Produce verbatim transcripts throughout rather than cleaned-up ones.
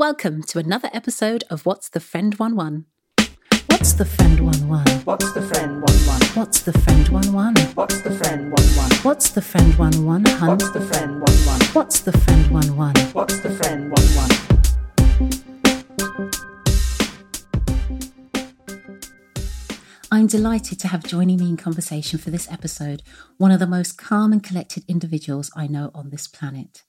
Welcome to another episode of What's the Friend One One. What's the Friend One One? What's the Friend One One? What's the Friend One One? What's the Friend One One? What's the Friend One One? What's the Friend One One? What's the Friend One One? What's the Friend One One? I'm delighted to have joining me in conversation for this episode one of the most calm and collected individuals I know on this planet.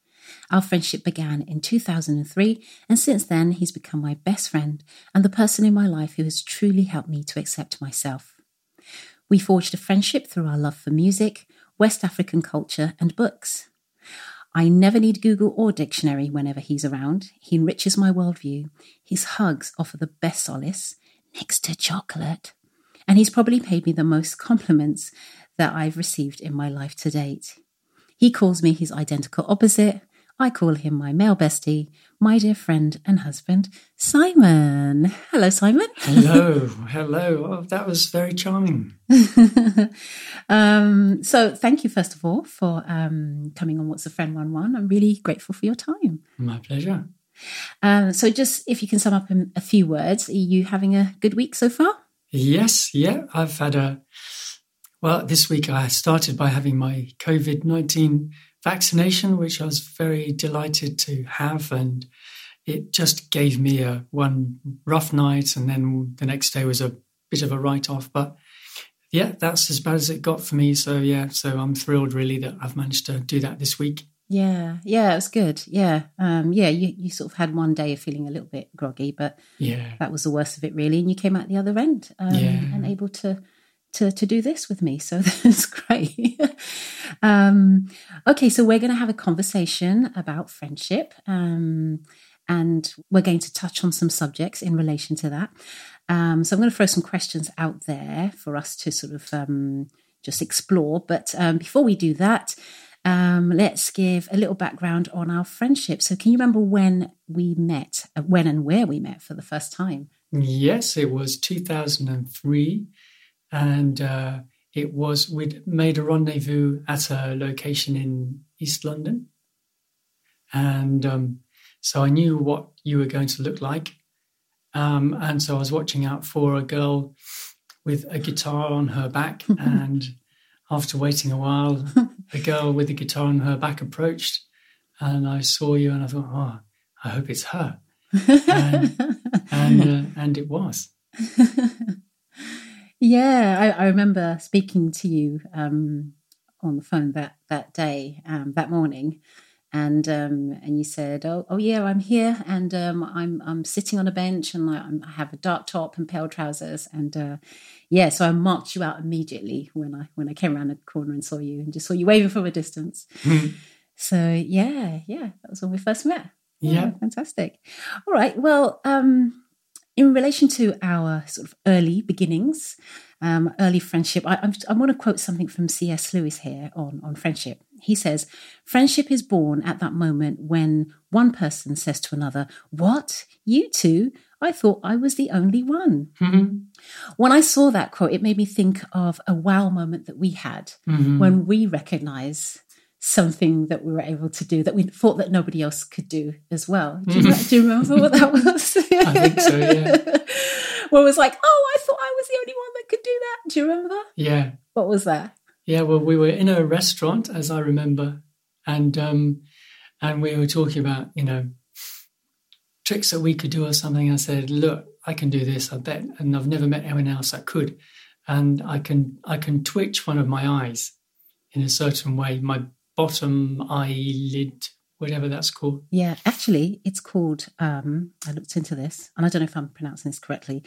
Our friendship began in two thousand three, and since then he's become my best friend and the person in my life who has truly helped me to accept myself. We forged a friendship through our love for music, West African culture and books. I never need Google or dictionary whenever he's around. He enriches my worldview. His hugs offer the best solace, next to chocolate. And he's probably paid me the most compliments that I've received in my life to date. He calls me his identical opposite. I call him my male bestie, my dear friend and husband, Simon. Hello, Simon. Hello, hello. Oh, that was very charming. um, so thank you, first of all, for um, coming on What's the Friend One One. I'm really grateful for your time. My pleasure. Um, so just if you can sum up in a few words, are you having a good week so far? Yes, yeah. I've had a, well, this week I started by having my covid nineteen vaccination, which I was very delighted to have, and it just gave me a one rough night, and then the next day was a bit of a write-off, but yeah, that's as bad as it got for me, so yeah, so I'm thrilled really that I've managed to do that this week. Yeah, yeah, it was good, yeah. Um, yeah, you, you sort of had one day of feeling a little bit groggy, but yeah, that was the worst of it really, and you came out the other end um, yeah. and able to To, to do this with me. So that's great. um, okay, so we're going to have a conversation about friendship um, and we're going to touch on some subjects in relation to that. Um, so I'm going to throw some questions out there for us to sort of um, just explore. But um, before we do that, um, let's give a little background on our friendship. So can you remember when we met, uh, when and where we met for the first time? Yes, it was two thousand three. And uh, it was, we'd made a rendezvous at a location in East London. And um, so I knew what you were going to look like. Um, and so I was watching out for a girl with a guitar on her back. And after waiting a while, a girl with a guitar on her back approached. And I saw you and I thought, oh, I hope it's her. And, and, uh, and it was. Yeah, I, I remember speaking to you um, on the phone that that day, um, that morning, and um, and you said, "Oh, oh yeah, I'm here, and um, I'm I'm sitting on a bench, and I, I have a dark top and pale trousers, and uh, yeah." So I marked you out immediately when I when I came around the corner and saw you, and just saw you waving from a distance. So yeah, yeah, that was when we first met. Yeah, yeah. Fantastic. All right, well. Um, In relation to our sort of early beginnings, um, early friendship, I, I'm, I want to quote something from C S Lewis here on, on friendship. He says, friendship is born at that moment when one person says to another, what? You two? I thought I was the only one. Mm-hmm. When I saw that quote, it made me think of a wow moment that we had mm-hmm. when we recognize something that we were able to do that we thought that nobody else could do as well. Do you, do you remember what that was? I think so, yeah. Where it was like, oh, I thought I was the only one that could do that. Do you remember? Yeah. What was that? Yeah, well, we were in a restaurant, as I remember, and um, and we were talking about, you know, tricks that we could do or something. I said, look, I can do this, I bet, and I've never met anyone else that could. And I can I can twitch one of my eyes in a certain way, my bottom eyelid, whatever that's called. Yeah, actually, it's called, um, I looked into this, and I don't know if I'm pronouncing this correctly,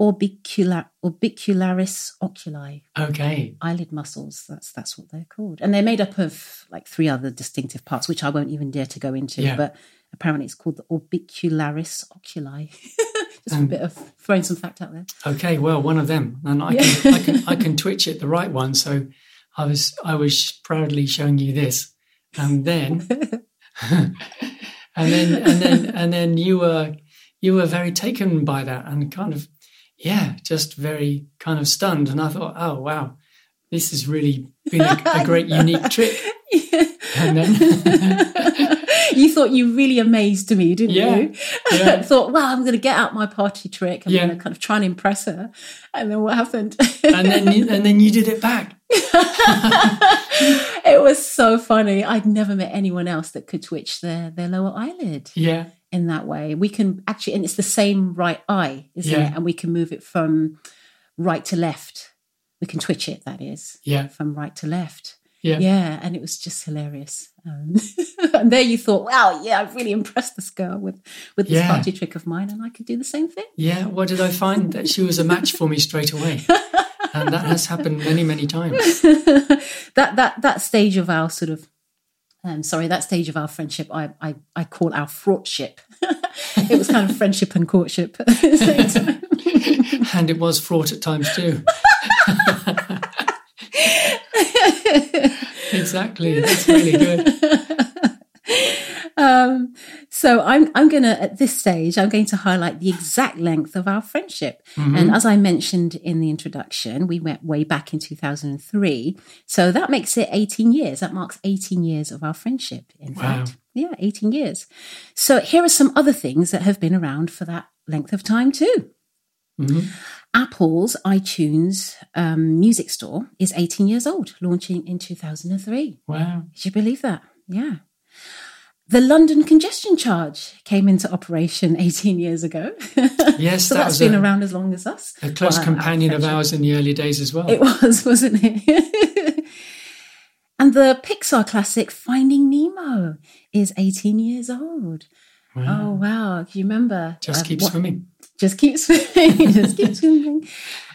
orbicular, orbicularis oculi. Okay. Eyelid muscles, that's that's what they're called. And they're made up of like three other distinctive parts, which I won't even dare to go into, yeah. But apparently it's called the orbicularis oculi. Just um, a bit of throwing some fact out there. Okay, well, one of them. And I, yeah. can, I, can, I can twitch it the right one, so... I was I was proudly showing you this, and then, and then, and then, and then you were you were very taken by that, and kind of, yeah, just very kind of stunned. And I thought, oh wow, this has really been a, a great unique trick. Yeah. And then you thought you really amazed me, didn't yeah. you? Yeah. Thought, well, I'm going to get out my party trick. I'm yeah. going to kind of try and impress her. And then what happened? and then you, and then you did it back. It was so funny. I'd never met anyone else that could twitch their, their lower eyelid. Yeah. In that way. We can actually, and it's the same right eye, isn't yeah. it? And we can move it from right to left. We can twitch it, that is. Yeah. From right to left. Yeah. Yeah. And it was just hilarious. Um, and there you thought, wow, yeah, I've really impressed this girl with, with this yeah. party trick of mine, and I could do the same thing. Yeah. What did I find? That she was a match for me straight away. And that has happened many, many times. that that that stage of our sort of, um, sorry, that stage of our friendship, I I, I call our fraughtship. It was kind of friendship and courtship at the same time. And it was fraught at times too. Exactly. That's really good. Um, so I'm I'm going to, at this stage, I'm going to highlight the exact length of our friendship. Mm-hmm. And as I mentioned in the introduction, we went way back in two thousand three. So that makes it eighteen years. That marks eighteen years of our friendship, in wow. fact. Yeah, eighteen years. So here are some other things that have been around for that length of time too. Mm-hmm. Apple's iTunes um, music store is eighteen years old, launching in two thousand three. Wow. Did you believe that? Yeah. The London Congestion Charge came into operation eighteen years ago. Yes, so that that's was been a, around as long as us. A close well, companion of ours in the early days as well. It was, wasn't it? And the Pixar classic Finding Nemo is eighteen years old. Wow. Oh, wow. Do you remember? Just uh, keep what, swimming. Just keep swimming. Just keep swimming.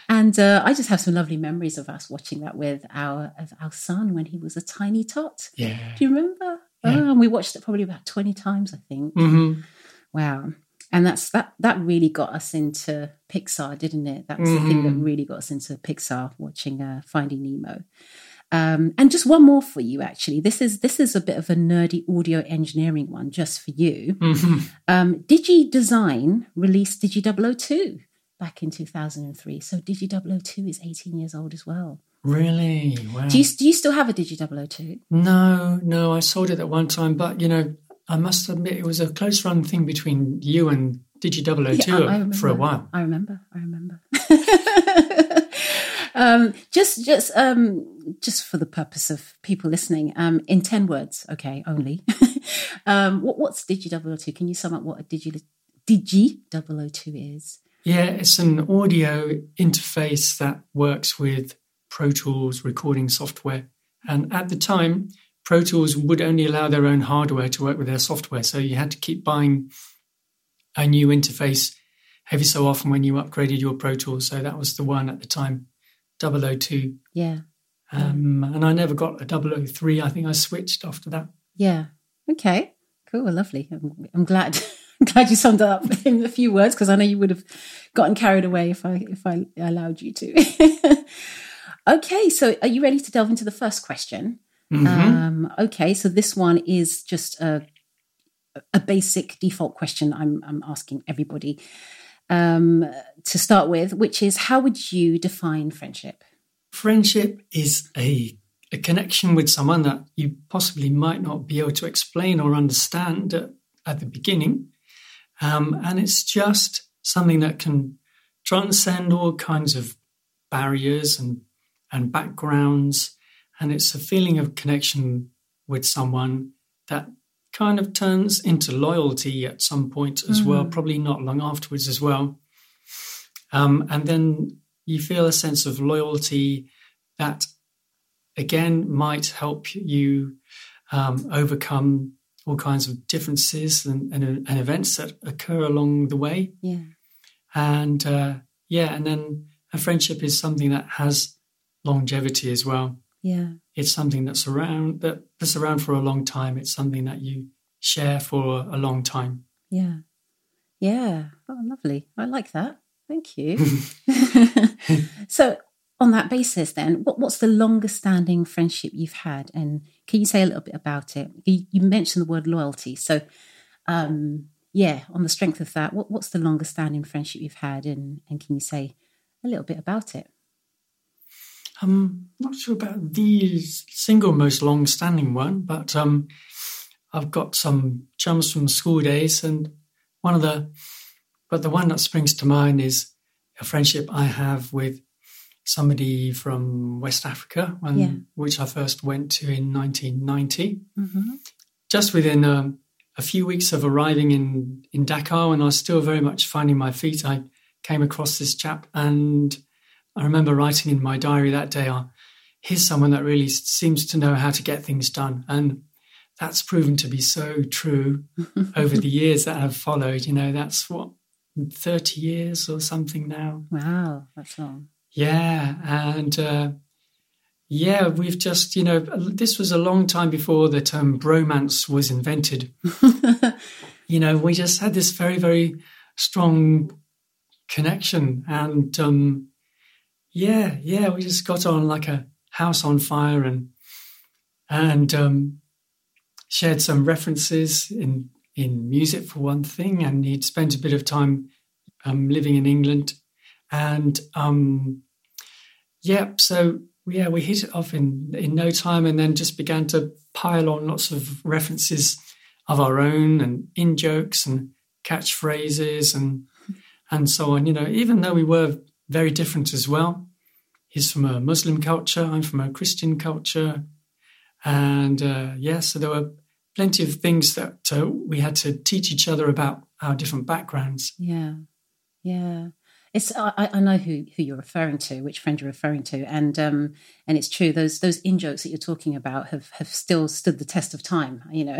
And uh, I just have some lovely memories of us watching that with our of our son when he was a tiny tot. Yeah. Do you remember? Yeah. Oh, and we watched it probably about twenty times, I think. Mm-hmm. Wow. And that's that that really got us into Pixar, didn't it? That was mm-hmm. the thing that really got us into Pixar, watching uh, Finding Nemo. Um, and just one more for you, actually. This is this is a bit of a nerdy audio engineering one just for you. Mm-hmm. Um, Digi Design released Digi double oh two back in two thousand three. So Digi double oh two is eighteen years old as well. Really? Wow. Do you, do you still have a Digi double oh two? No, no, I sold it at one time, but, you know, I must admit it was a close run thing between you and Digi double oh two yeah, I, I remember, for a while. I remember, I remember. um, just just, um, just for the purpose of people listening, um, in ten words, okay, only, um, what, what's Digi double oh two? Can you sum up what a Digi, Digi double oh two is? Yeah, it's an audio interface that works with Pro Tools recording software. And at the time, Pro Tools would only allow their own hardware to work with their software. So you had to keep buying a new interface every so often when you upgraded your Pro Tools. So that was the one at the time, double oh two. Yeah. Um, and I never got a double oh three. I think I switched after that. Yeah. Okay. Cool. Lovely. I'm, I'm glad. I'm glad you summed it up in a few words, because I know you would have gotten carried away if I if I allowed you to. Okay, so are you ready to delve into the first question? Mm-hmm. Um, okay, so this one is just a a basic default question I'm I'm asking everybody um, to start with, which is, how would you define friendship? Friendship is a a connection with someone that you possibly might not be able to explain or understand at, at the beginning, um, and it's just something that can transcend all kinds of barriers and and backgrounds, and it's a feeling of connection with someone that kind of turns into loyalty at some point as mm. well, probably not long afterwards as well. Um, and then you feel a sense of loyalty that, again, might help you um, overcome all kinds of differences and, and, and events that occur along the way. Yeah. And, uh, yeah, and then a friendship is something that has longevity as well. Yeah. It's something that's around that that's around for a long time. It's something that you share for a long time. Yeah. Yeah. Oh, lovely. I like that. Thank you. So on that basis then, what, what's the longest standing friendship you've had? And can you say a little bit about it? You, you mentioned the word loyalty. So um, yeah, on the strength of that, what, what's the longest standing friendship you've had? And, and can you say a little bit about it? I'm not sure about the single most long-standing one, but um, I've got some chums from school days, and one of the, but the one that springs to mind is a friendship I have with somebody from West Africa, and yeah. which I first went to in nineteen ninety. Mm-hmm. Just within um, a few weeks of arriving in, in Dakar, when I was still very much finding my feet, I came across this chap, and I remember writing in my diary that day, oh, here's someone that really seems to know how to get things done. And that's proven to be so true over the years that have followed. You know, that's what, thirty years or something now. Wow, that's long. Yeah. And uh, yeah, we've just, you know, this was a long time before the term bromance was invented. You know, we just had this very, very strong connection. And um, yeah, yeah, we just got on like a house on fire, and, and, um, shared some references in, in music for one thing, and he'd spent a bit of time um, living in England, and um, yeah, so yeah, we hit it off in in no time, and then just began to pile on lots of references of our own, and in jokes and catchphrases and and so on. You know, even though we were very different as well, he's from a Muslim culture, I'm from a Christian culture, and uh, yeah, so there were plenty of things that uh, we had to teach each other about our different backgrounds. Yeah, yeah. It's I, I know who, who you're referring to, which friend you're referring to, and um, and it's true. Those those in jokes that you're talking about have, have still stood the test of time, you know.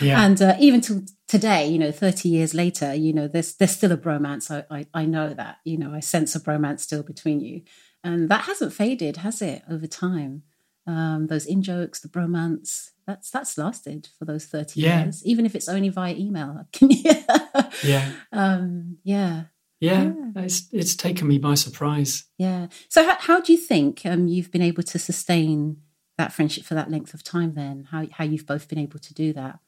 Yeah. And uh, even till today, you know, thirty years later, you know, there's there's still a bromance. I, I I know that, you know, I sense a bromance still between you, and that hasn't faded, has it, over time? Um, those in jokes, the bromance. That's that's lasted for those thirty yeah. years, even if it's only via email. yeah, um, yeah, yeah. It's it's taken me by surprise. Yeah. So how, how do you think um, you've been able to sustain that friendship for that length of time? Then how how you've both been able to do that?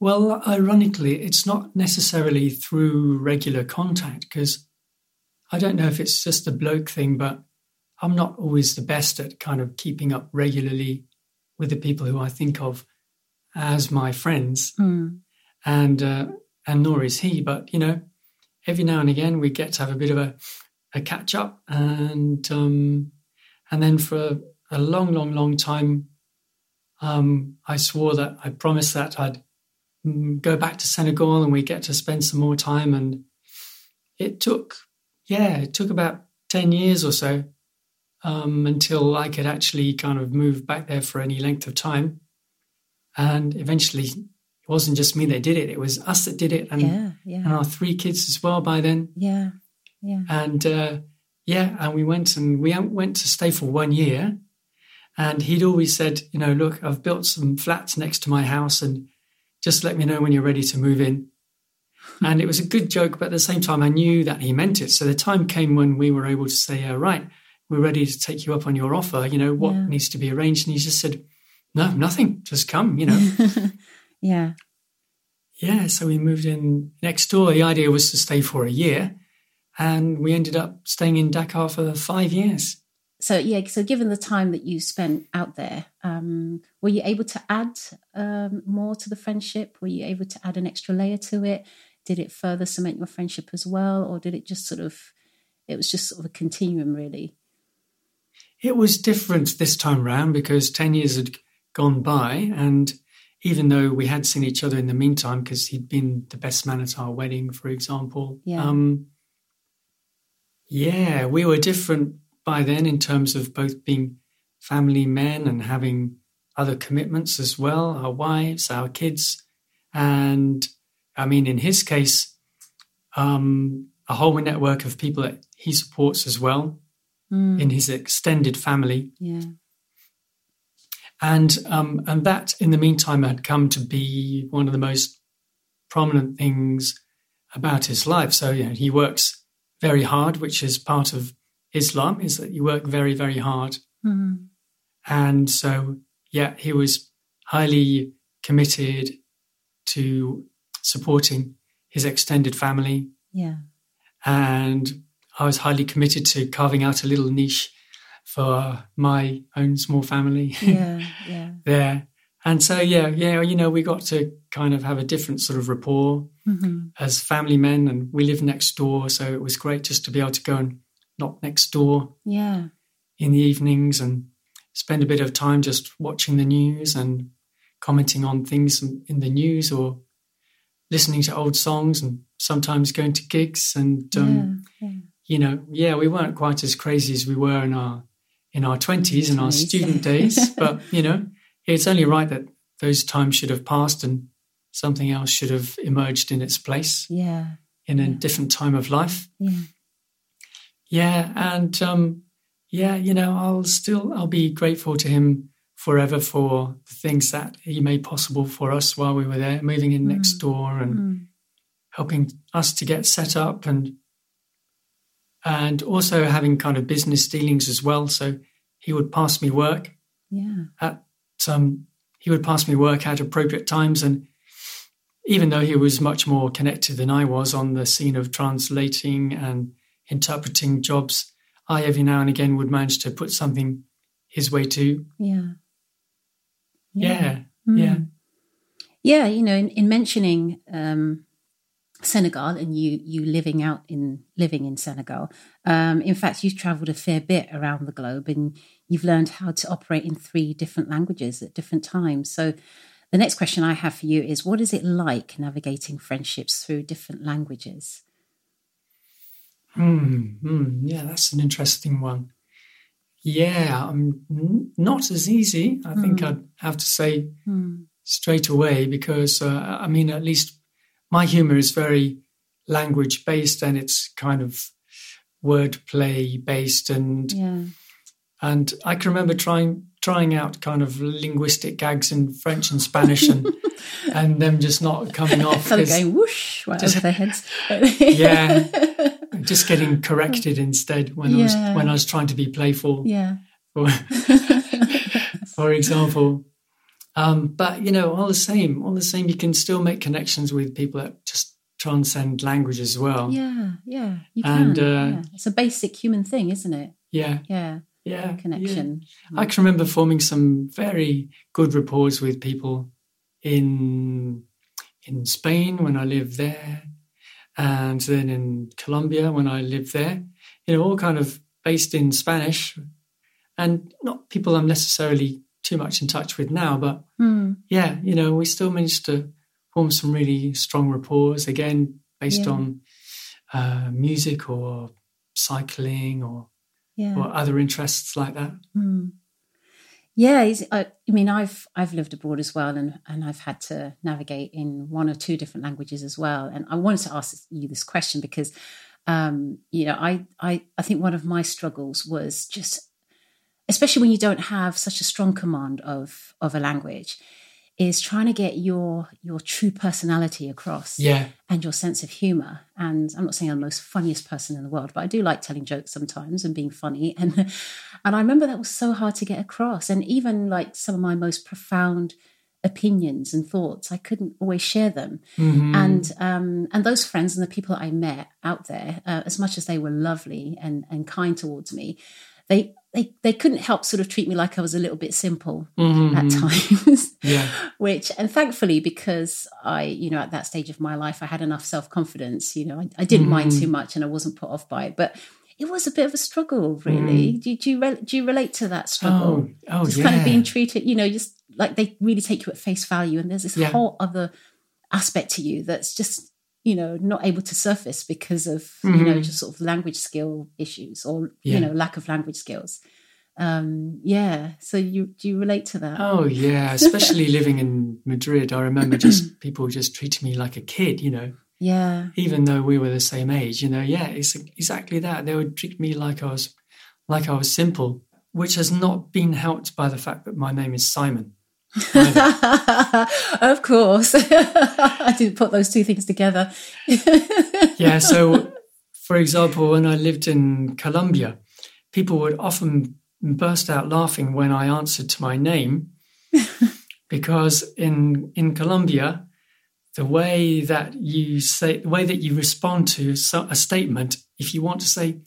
Well, ironically, it's not necessarily through regular contact, because I don't know if it's just a bloke thing, but I'm not always the best at kind of keeping up regularly with the people who I think of as my friends, mm. and uh, and nor is he. But, you know, every now and again we get to have a bit of a, a catch-up, and um, and then for a, a long, long, long time um, I swore that I promised that I'd go back to Senegal and we get to spend some more time. And it took, yeah, it took about ten years or so Um, until I could actually kind of move back there for any length of time. And eventually it wasn't just me that did it. It was us that did it, and, yeah, yeah. and our three kids as well by then. Yeah, yeah. And, uh, yeah, and we went and we went to stay for one year. And he'd always said, you know, look, I've built some flats next to my house, and just let me know when you're ready to move in. And it was a good joke, but at the same time, I knew that he meant it. So the time came when we were able to say, yeah, right, we're ready to take you up on your offer. You know, what yeah. needs to be arranged? And he just said, no, nothing. Just come, you know. yeah. Yeah. So we moved in next door. The idea was to stay for a year, and we ended up staying in Dakar for five years. So, yeah. So given the time that you spent out there, um, were you able to add um, more to the friendship? Were you able to add an extra layer to it? Did it further cement your friendship as well? Or did it just sort of, it was just sort of a continuum, really? It was different this time round, because ten years had gone by, and even though we had seen each other in the meantime, because he'd been the best man at our wedding, for example, yeah. Um, yeah, we were different by then in terms of both being family men and having other commitments as well, our wives, our kids. And, I mean, in his case, um, a whole network of people that he supports as well. Mm. In his extended family. Yeah. And um, and that, in the meantime, had come to be one of the most prominent things about his life. So, you know, he works very hard, which is part of Islam, is that you work very, very hard. Mm. And so, yeah, he was highly committed to supporting his extended family. Yeah. And I was highly committed to carving out a little niche for my own small family yeah, yeah. there. And so, yeah, yeah, you know, we got to kind of have a different sort of rapport mm-hmm. as family men, and we live next door. So it was great just to be able to go and knock next door yeah. in the evenings and spend a bit of time just watching the news and commenting on things in the news or listening to old songs and sometimes going to gigs. And, um, yeah, yeah. you know, yeah, we weren't quite as crazy as we were in our in our twenties and our student days. But, you know, it's only right that those times should have passed and something else should have emerged in its place yeah, in a yeah. different time of life. Yeah. Yeah, and, um, yeah, you know, I'll still I'll be grateful to him forever for the things that he made possible for us while we were there, moving in mm. next door and mm. helping us to get set up and and also having kind of business dealings as well. So he would pass me work. Yeah. At um, he would pass me work at appropriate times, and even though he was much more connected than I was on the scene of translating and interpreting jobs, I every now and again would manage to put something his way too. Yeah. Yeah. Yeah. Mm. Yeah. Yeah, you know, in, in mentioning um, Senegal and you you living out in living in Senegal, um, in fact, you've travelled a fair bit around the globe and you've learned how to operate in three different languages at different times. So the next question I have for you is, what is it like navigating friendships through different languages? Mm, mm, yeah, that's an interesting one. Yeah, um, not as easy, I mm. think I'd have to say mm. straight away, because, uh, I mean, at least my humour is very language-based and it's kind of wordplay-based. And yeah. and I can remember trying trying out kind of linguistic gags in French and Spanish and and them just not coming off. Kind of going whoosh right just, over their heads. Yeah. Just getting corrected instead when yeah. I was when I was trying to be playful. Yeah. For, for example. Um, but you know, all the same, all the same, you can still make connections with people that just transcend language as well. Yeah, yeah. You and, can uh, yeah. it's a basic human thing, isn't it? Yeah. Yeah. Yeah. Connection. Yeah. I can remember forming some very good rapport with people in in Spain when I lived there. And then in Colombia, when I lived there, you know, all kind of based in Spanish and not people I'm necessarily too much in touch with now. But mm. yeah, you know, we still managed to form some really strong rapport, again, based yeah. on uh, music or cycling or, yeah. or other interests like that. Mm. Yeah, I mean, I've I've lived abroad as well, and, and I've had to navigate in one or two different languages as well. And I wanted to ask you this question because, um, you know, I, I, I think one of my struggles was just, especially when you don't have such a strong command of of a language, is trying to get your your true personality across yeah. and your sense of humour. And I'm not saying I'm the most funniest person in the world, but I do like telling jokes sometimes and being funny. And and I remember that was so hard to get across. And even like some of my most profound opinions and thoughts, I couldn't always share them. Mm-hmm. And um, and those friends and the people that I met out there, uh, as much as they were lovely and, and kind towards me, they... They they couldn't help sort of treat me like I was a little bit simple mm-hmm. at times, yeah. which, and thankfully, because I, you know, at that stage of my life, I had enough self-confidence, you know, I, I didn't mm-hmm. mind too much and I wasn't put off by it, but it was a bit of a struggle, really. Mm. Do, do, you re- do you relate to that struggle? Oh, oh just yeah. kind of being treated, you know, just like they really take you at face value and there's this yeah. whole other aspect to you that's just, you know, not able to surface because of, mm-hmm. you know, just sort of language skill issues or, yeah. you know, lack of language skills. Um, yeah. So you do you relate to that? Oh, yeah. Especially living in Madrid. I remember just people just treating me like a kid, you know. Yeah. Even though we were the same age, you know. Yeah, it's exactly that. They would treat me like I was, like I was simple, which has not been helped by the fact that my name is Simon. Of course. I didn't put those two things together. Yeah, so for example, when I lived in Colombia, people would often burst out laughing when I answered to my name because in in Colombia, the way that you say the way that you respond to a statement, if you want to say,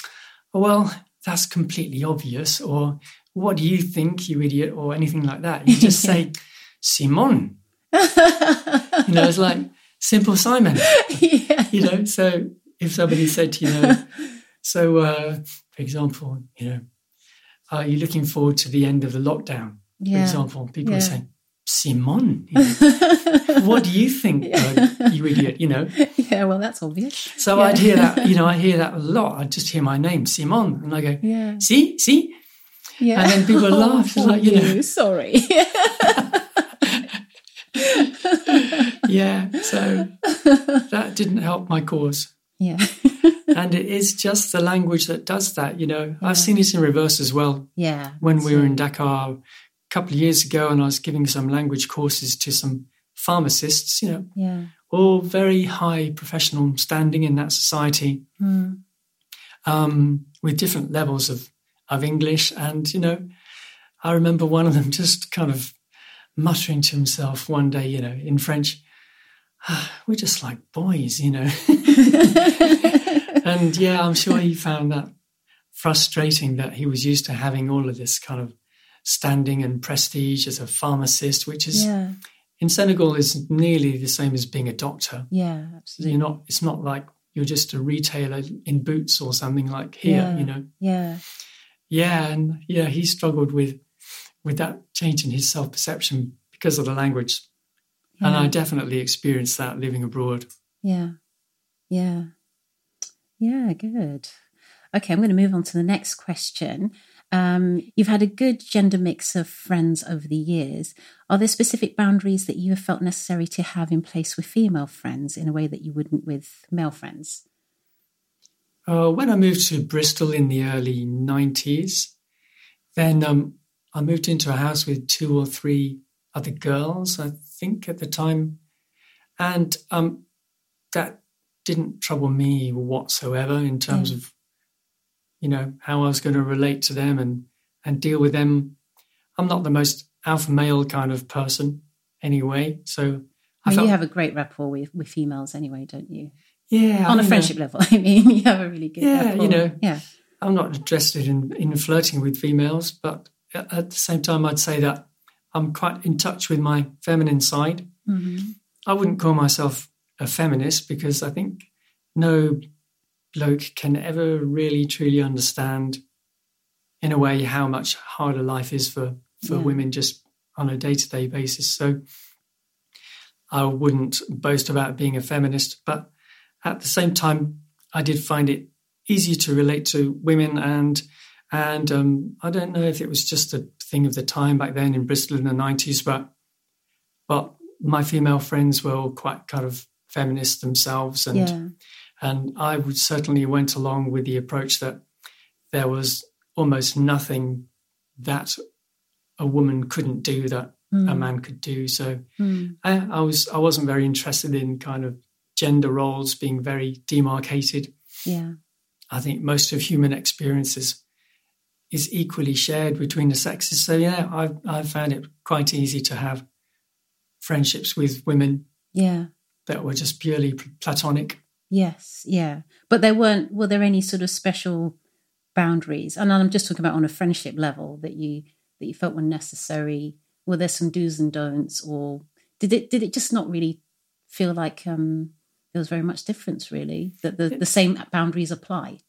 oh, well, that's completely obvious, or what do you think, you idiot, or anything like that? You just say, Simon. You know, it's like Simple Simon. Yeah. You know, so if somebody said, you know, so uh, for example, you know, are you looking forward to the end of the lockdown? Yeah. For example, people yeah. are saying, Simon, you know, what do you think, yeah. uh, you idiot, you know? Yeah, well, that's obvious. So yeah. I'd hear that, you know, I hear that a lot. I'd just hear my name, Simon, and I go, yeah. see, see? Yeah. And then people oh, laugh. It's like, you, you know. Sorry. Yeah, so that didn't help my cause. Yeah. And it is just the language that does that, you know. Yeah. I've seen it in reverse as well. Yeah. When we were in Dakar a couple of years ago and I was giving some language courses to some pharmacists, you know, yeah. all very high professional standing in that society mm. um, with different levels of, of English. And, you know, I remember one of them just kind of muttering to himself one day, you know, in French, ah, we're just like boys, you know. And, yeah, I'm sure he found that frustrating that he was used to having all of this kind of standing and prestige as a pharmacist, which is yeah. in Senegal is nearly the same as being a doctor. Yeah, absolutely. You're not, it's not like you're just a retailer in Boots or something like here, yeah. you know. Yeah. Yeah, and, yeah, he struggled with, with that change in his self-perception because of the language. Yeah. And I definitely experienced that living abroad. Yeah, yeah. Yeah, good. Okay, I'm going to move on to the next question. Um, you've had a good gender mix of friends over the years. Are there specific boundaries that you have felt necessary to have in place with female friends in a way that you wouldn't with male friends? Uh, when I moved to Bristol in the early nineties, then um, I moved into a house with two or three other girls, I think, at the time. And um, that didn't trouble me whatsoever in terms yeah. of, you know, how I was going to relate to them and, and deal with them. I'm not the most alpha male kind of person anyway. So I, I mean, felt, you have a great rapport with, with females anyway, don't you? Yeah. On I a friendship know, level, I mean, you have a really good yeah, rapport. You know, yeah. I'm not interested in, in flirting with females, but at the same time, I'd say that I'm quite in touch with my feminine side. Mm-hmm. I wouldn't call myself a feminist because I think no bloke can ever really truly understand, in a way, how much harder life is for, for yeah. women just on a day-to-day basis. So I wouldn't boast about being a feminist, but at the same time, I did find it easier to relate to women, and and um, I don't know if it was just a thing of the time back then in Bristol in the nineties, but but my female friends were all quite kind of feminist themselves, and yeah. and I would certainly went along with the approach that there was almost nothing that a woman couldn't do that mm. a man could do. So mm. I, I was I wasn't very interested in kind of gender roles being very demarcated. Yeah, I think most of human experiences is equally shared between the sexes. So yeah, I I found it quite easy to have friendships with women. Yeah, that were just purely platonic. Yes, yeah, but there weren't. Were there any sort of special boundaries? And I'm just talking about on a friendship level that you that you felt were necessary. Were there some do's and don'ts, or did it did it just not really feel like um, there was very much difference, really, that the, the same boundaries apply,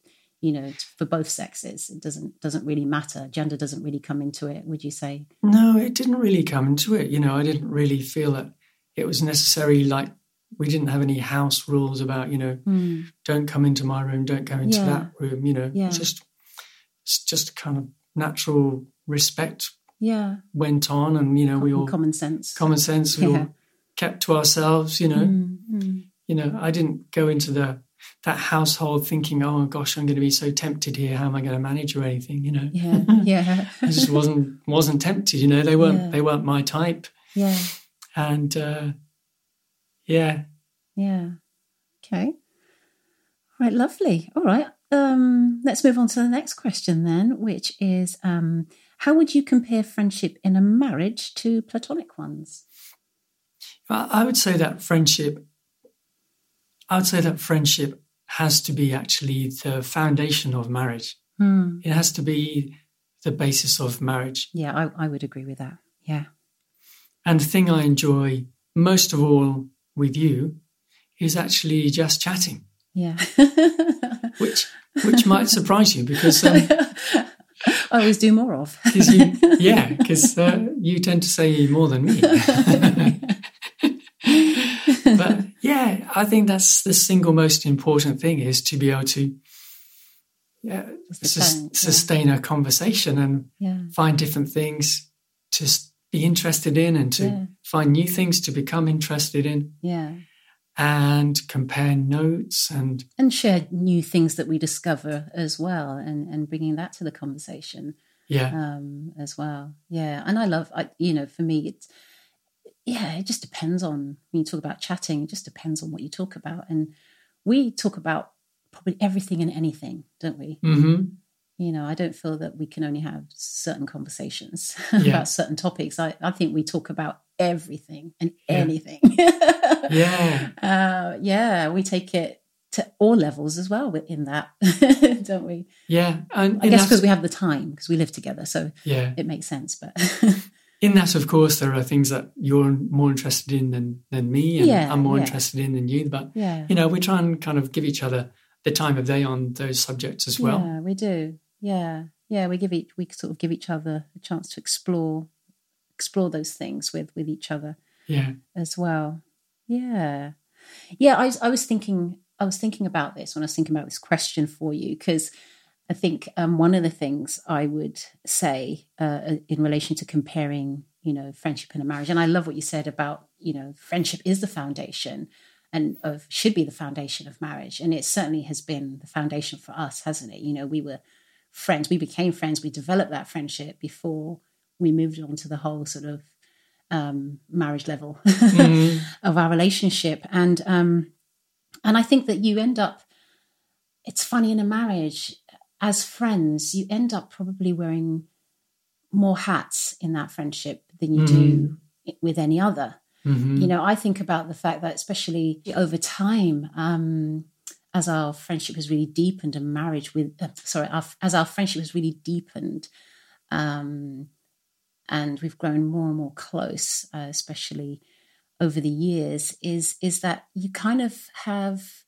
you know, for both sexes? It doesn't doesn't really matter. Gender doesn't really come into it, would you say? No, it didn't really come into it. You know, I didn't really feel that it was necessary. Like, we didn't have any house rules about, you know, mm. don't come into my room, don't go into yeah. that room, you know. Yeah. Just it's just kind of natural respect yeah. went on, and, you know, common, we all... Common sense. Common sense, we yeah. all kept to ourselves, you know. Mm-hmm. You know, I didn't go into the that household thinking, oh gosh, I'm going to be so tempted here, how am I going to manage, or anything, you know. Yeah, yeah. I just wasn't wasn't tempted, you know. They weren't yeah. they weren't my type. Yeah. And uh, yeah, yeah. Okay. Right, lovely. All right. Um, let's move on to the next question then, which is, um, how would you compare friendship in a marriage to platonic ones? I would say that friendship, I would say that friendship has to be actually the foundation of marriage. Mm. It has to be the basis of marriage. Yeah, I, I would agree with that. Yeah. And the thing I enjoy most of all with you is actually just chatting. Yeah. which which might surprise you because... Um, I always do more of. Cause you, yeah, because uh, you tend to say more than me. But yeah, I think that's the single most important thing, is to be able to yeah, sus- plan, sustain yeah. a conversation and yeah. find different things to be interested in and to yeah. find new things to become interested in. Yeah. And compare notes and... And share new things that we discover as well, and, and bringing that to the conversation yeah, um, as well. Yeah, and I love, I, you know, for me, it's, yeah, it just depends on, when you talk about chatting, it just depends on what you talk about. And we talk about probably everything and anything, don't we? Mm-hmm. You know, I don't feel that we can only have certain conversations yeah. about certain topics. I, I think we talk about everything and yeah. anything. yeah. Uh, yeah. We take it to all levels as well in that, don't we? Yeah. And I guess because we have the time, because we live together. So yeah. it makes sense. But in that, of course, there are things that you're more interested in than, than me, and yeah, I'm more yeah. interested in than you. But, yeah. you know, we try and kind of give each other the time of day on those subjects as well. Yeah, we do. Yeah, yeah, we give each we sort of give each other a chance to explore explore those things with, with each other. Yeah, as well. Yeah, yeah. I I was thinking I was thinking about this when I was thinking about this question for you, because I think um, one of the things I would say uh, in relation to comparing, you know, friendship and a marriage, and I love what you said about, you know, friendship is the foundation and of should be the foundation of marriage, and it certainly has been the foundation for us, hasn't it? You know, we were friends, we became friends, we developed that friendship before we moved on to the whole sort of um, marriage level mm-hmm. of our relationship. And um, and I think that you end up, it's funny, in a marriage, as friends, you end up probably wearing more hats in that friendship than you mm-hmm. do with any other. Mm-hmm. You know, I think about the fact that especially over time, um, as our friendship has really deepened and marriage with, uh, sorry, our, as our friendship has really deepened um, and we've grown more and more close, uh, especially over the years, is is that you kind of have,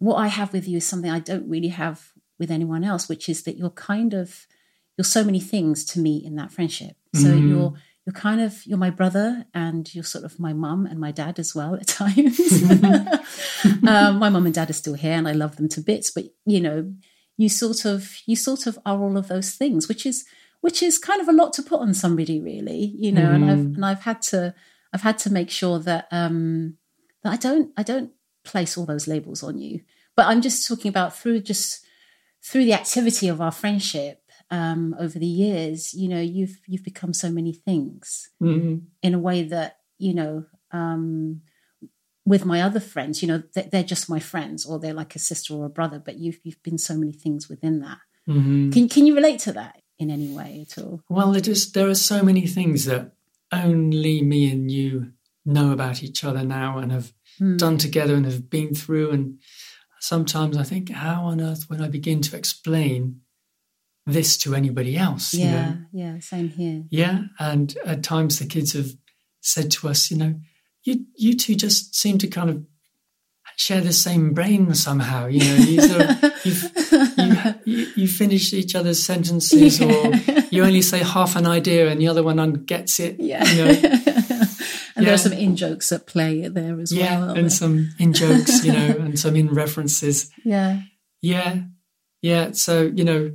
what I have with you is something I don't really have with anyone else, which is that you're kind of, you're so many things to me in that friendship. So mm-hmm. you're, You're kind of, you're my brother, and you're sort of my mum and my dad as well at times. um, my mum and dad are still here and I love them to bits, but you know, you sort of, you sort of are all of those things, which is, which is kind of a lot to put on somebody, really, you know, mm. and I've, and I've had to, I've had to make sure that, um, that I don't, I don't place all those labels on you, but I'm just talking about through just through the activity of our friendship. Um, over the years, you know, you've you've become so many things mm-hmm. in a way that, you know, um, with my other friends, you know, th- they're just my friends, or they're like a sister or a brother, but you've you've been so many things within that. Mm-hmm. Can can you relate to that in any way at all? Well, it is, there are so many things that only me and you know about each other now, and have mm. done together and have been through. And sometimes I think, how on earth would I begin to explain this to anybody else? Yeah, you know? Yeah, same here. Yeah, and at times the kids have said to us, you know, you you two just seem to kind of share the same brain somehow, you know, you, sort of, you, you, you finish each other's sentences, yeah. or you only say half an idea and the other one gets it, yeah. you know. And yeah. there are some in-jokes at play there as yeah, well. Yeah, and there? Some in-jokes, you know, and some in-references. Yeah. Yeah, yeah, so, you know,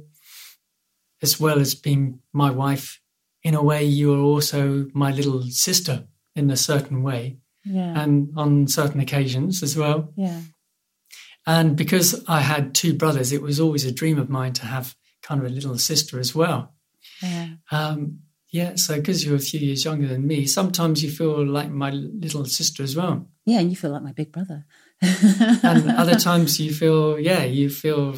as well as being my wife, in a way, you are also my little sister in a certain way, yeah. and on certain occasions as well. Yeah. And because I had two brothers, it was always a dream of mine to have kind of a little sister as well. Yeah. Um, yeah. So because you're a few years younger than me, sometimes you feel like my little sister as well. Yeah, and you feel like my big brother. And other times you feel, yeah, you feel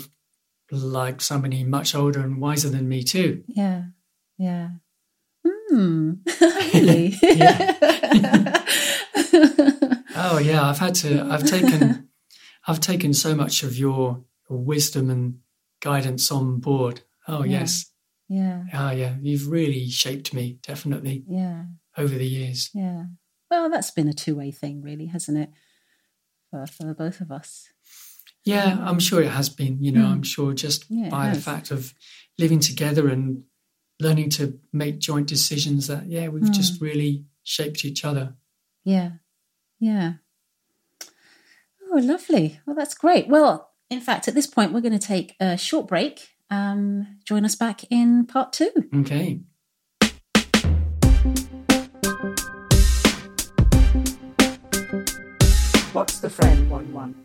like somebody much older and wiser than me too. Yeah, yeah. Hmm. Really? Yeah. Oh yeah. I've had to. I've taken. I've taken so much of your wisdom and guidance on board. Oh yeah. Yes. Yeah. Oh yeah. You've really shaped me, definitely. Yeah. over the years. Yeah. Well, that's been a two-way thing, really, hasn't it, for, for both of us? Yeah, I'm sure it has been. You know, mm. I'm sure just yeah, by the fact of living together and learning to make joint decisions that, yeah, we've mm. just really shaped each other. Yeah, yeah. Oh, lovely. Well, that's great. Well, in fact, at this point, we're going to take a short break. Um, join us back in part two. Okay. What's the Friend One One?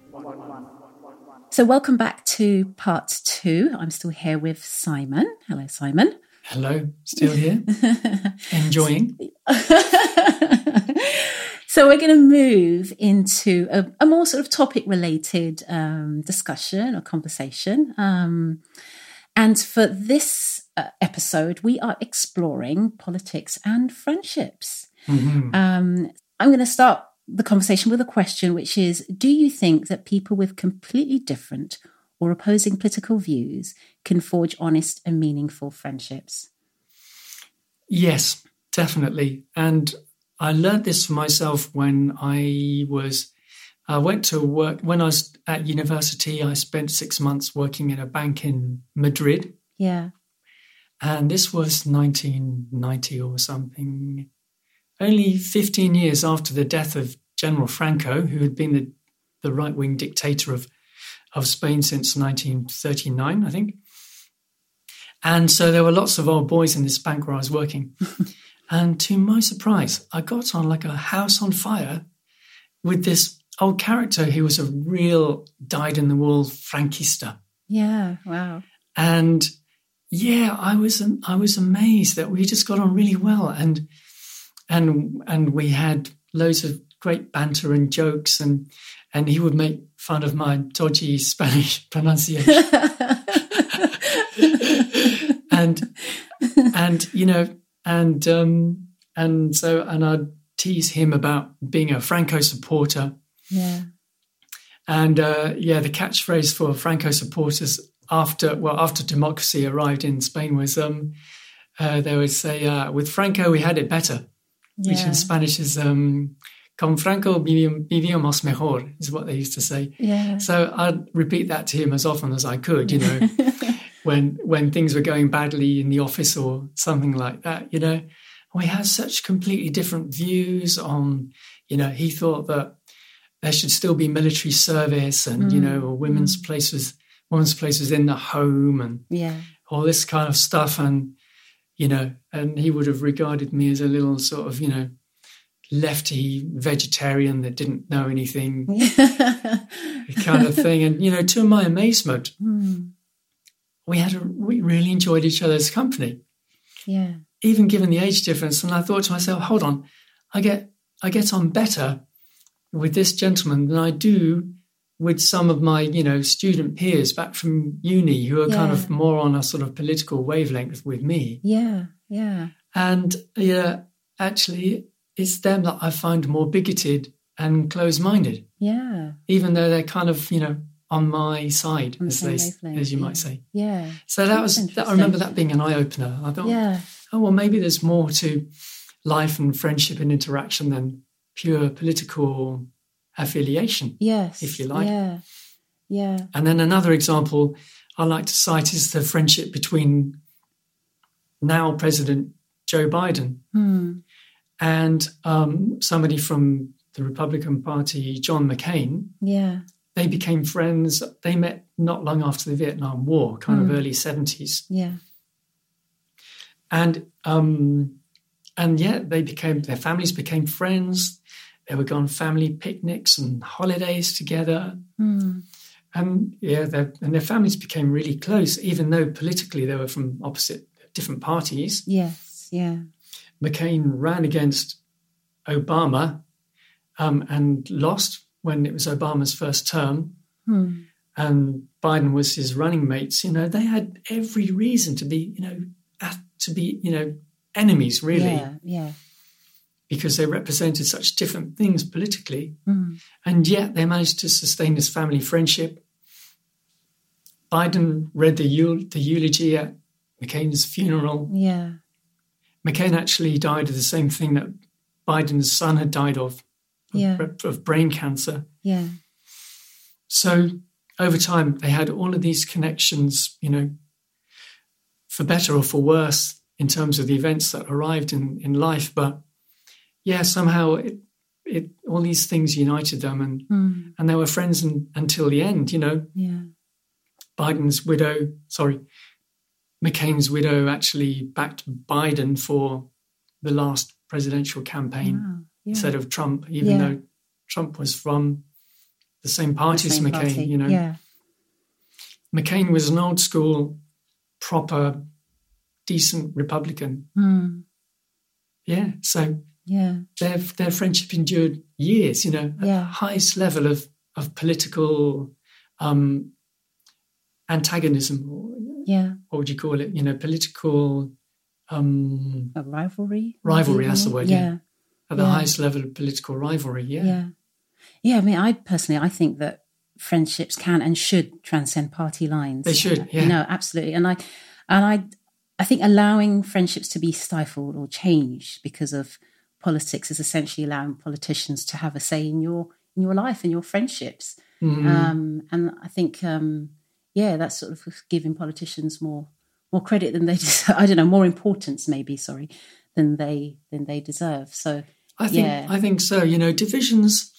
So welcome back to part two. I'm still here with Simon. Hello, Simon. Hello, still here. Enjoying. So we're going to move into a, a more sort of topic-related um, discussion or conversation. Um, and for this uh, episode, we are exploring politics and friendships. Mm-hmm. Um, I'm going to start the conversation with a question, which is, do you think that people with completely different or opposing political views can forge honest and meaningful friendships? Yes, definitely. And I learned this for myself when I was, I went to work, when I was at university, I spent six months working in a bank in Madrid. Yeah. And this was nineteen ninety or something. Only fifteen years after the death of General Franco, who had been the, the right-wing dictator of, of Spain since nineteen thirty-nine, I think. And so there were lots of old boys in this bank where I was working. And to my surprise, I got on like a house on fire with this old character who was a real dyed-in-the-wool Franquista. Yeah, wow. And, yeah, I was I was amazed that we just got on really well. And... And and we had loads of great banter and jokes, and, and he would make fun of my dodgy Spanish pronunciation. and and you know and um, and so and I'd tease him about being a Franco supporter. Yeah. And uh, yeah, the catchphrase for Franco supporters after well after democracy arrived in Spain was um, uh, they would say uh, with Franco we had it better. Yeah. Which in Spanish is um, "Con Franco vivíamos mejor" is what they used to say. Yeah. So I'd repeat that to him as often as I could, you know, when when things were going badly in the office or something like that, you know. We had such completely different views on, you know, he thought that there should still be military service and, mm. you know, women's mm. places, women's places in the home and yeah. all this kind of stuff and, you know, and he would have regarded me as a little sort of, you know, lefty vegetarian that didn't know anything kind of thing. And, you know, to my amazement, mm. we had a, we really enjoyed each other's company. Yeah. Even given the age difference. And I thought to myself, hold on, I get I get on better with this gentleman than I do with some of my, you know, student peers back from uni who are yeah. kind of more on a sort of political wavelength with me. Yeah, yeah. And, yeah, actually, it's them that I find more bigoted and closed-minded. Yeah. Even though they're kind of, you know, on my side, on as, the they, as you yeah. might say. Yeah. So that That's was, that, I remember that being an eye-opener. I thought, yeah. oh, well, maybe there's more to life and friendship and interaction than pure political affiliation, yes, if you like. Yeah, yeah. And then another example I like to cite is the friendship between now President Joe Biden mm. and um, somebody from the Republican Party, John McCain. Yeah. They became friends. They met not long after the Vietnam War, kind mm. of early seventies. Yeah. And, um, and yeah, they became, their families became friends. They were going on family picnics and holidays together. Mm. And, yeah, and their families became really close, even though politically they were from opposite, different parties. Yes, yeah. McCain ran against Obama um, and lost when it was Obama's first term. Mm. And Biden was his running mates. You know, they had every reason to be, you know, to be, you know, enemies, really. Yeah, yeah. Because they represented such different things politically, mm. and yet they managed to sustain this family friendship. Biden read the, eul- the eulogy at McCain's funeral. Yeah. McCain actually died of the same thing that Biden's son had died of, yeah. of, of brain cancer. Yeah. So over time, they had all of these connections, you know, for better or for worse in terms of the events that arrived in, in life. But yeah, somehow it, it all these things united them, and mm. and they were friends in, until the end, you know. Yeah. Biden's widow, sorry, McCain's widow actually backed Biden for the last presidential campaign wow. yeah. instead of Trump, even yeah. though Trump was from the same party the same as McCain, party. you know. Yeah. McCain was an old school, proper, decent Republican. Mm. Yeah, so yeah, their their friendship endured years, you know, yeah. at the highest level of, of political um, antagonism or yeah. what would you call it? You know, political... Um, A rivalry? Rivalry, that's the word, yeah. yeah. At the yeah. highest level of political rivalry, yeah. Yeah, yeah. I mean, I personally, I think that friendships can and should transcend party lines. They should, yeah. No, absolutely. And I and I, I think allowing friendships to be stifled or changed because of politics is essentially allowing politicians to have a say in your in your life and your friendships. Mm-hmm. Um, and I think... Um, Yeah, that's sort of giving politicians more more credit than they deserve. I don't know, more importance maybe, sorry, than they than they deserve. So I think yeah. I think so. You know, divisions,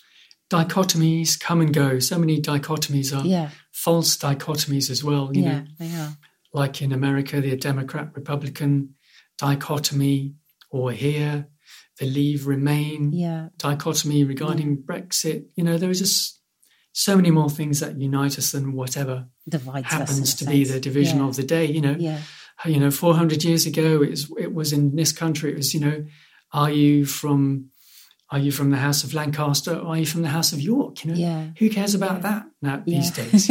dichotomies come and go. So many dichotomies are yeah. false dichotomies as well. You yeah, know, they are. Like in America, the Democrat-Republican dichotomy, or here, the Leave-Remain yeah. dichotomy regarding yeah. Brexit. You know, there is a... so many more things that unite us than whatever Divides happens to sense. be the division yeah. of the day. You know, yeah. you know, four hundred years ago, it was, it was in this country. It was, you know, are you from, are you from the House of Lancaster? Or are you from the House of York? You know, yeah. who cares about yeah. that now yeah. these days?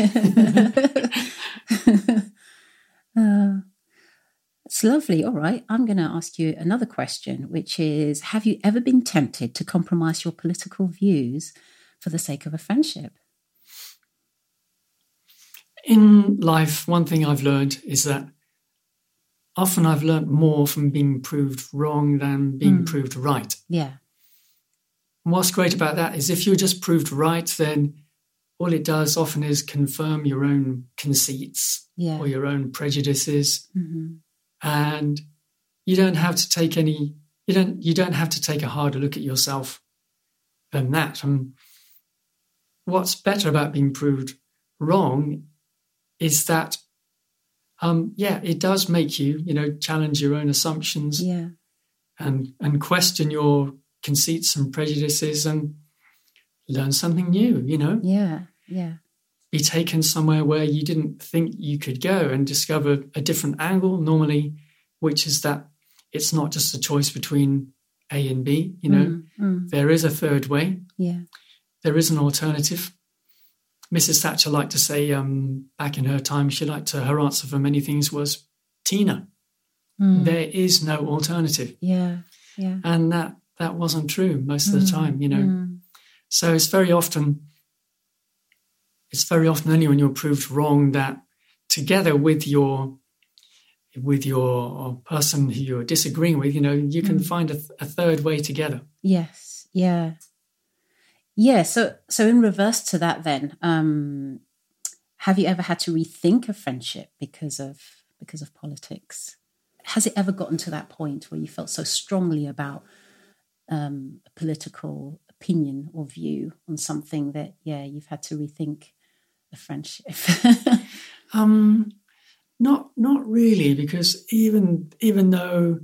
uh, it's lovely. All right, I'm going to ask you another question, which is: have you ever been tempted to compromise your political views for the sake of a friendship? In life, one thing I've learned is that often I've learned more from being proved wrong than being mm. proved right. Yeah. And what's great about that is if you're just proved right, then all it does often is confirm your own conceits yeah. or your own prejudices. Mm-hmm. And you don't have to take any, you don't, you don't have to take a harder look at yourself than that. And what's better about being proved wrong is that, um, yeah, it does make you, you know, challenge your own assumptions yeah. and and question your conceits and prejudices and learn something new, you know? Yeah, yeah. Be taken somewhere where you didn't think you could go and discover a different angle normally, which is that it's not just a choice between A and B, you know? Mm, mm. There is a third way. Yeah. There is an alternative. Missus Thatcher liked to say um, back in her time, she liked to, her answer for many things was, Tina, mm. there is no alternative. Yeah, yeah. And that, that wasn't true most mm. of the time, you know. Mm. So it's very often, it's very often only when you're proved wrong that together with your with your person who you're disagreeing with, you know, you can mm. find a, th- a third way together. Yes, yeah. Yeah, so so in reverse to that then, um, have you ever had to rethink a friendship because of because of politics? Has it ever gotten to that point where you felt so strongly about um, a political opinion or view on something that, yeah, you've had to rethink a friendship? um, not not really, because even even though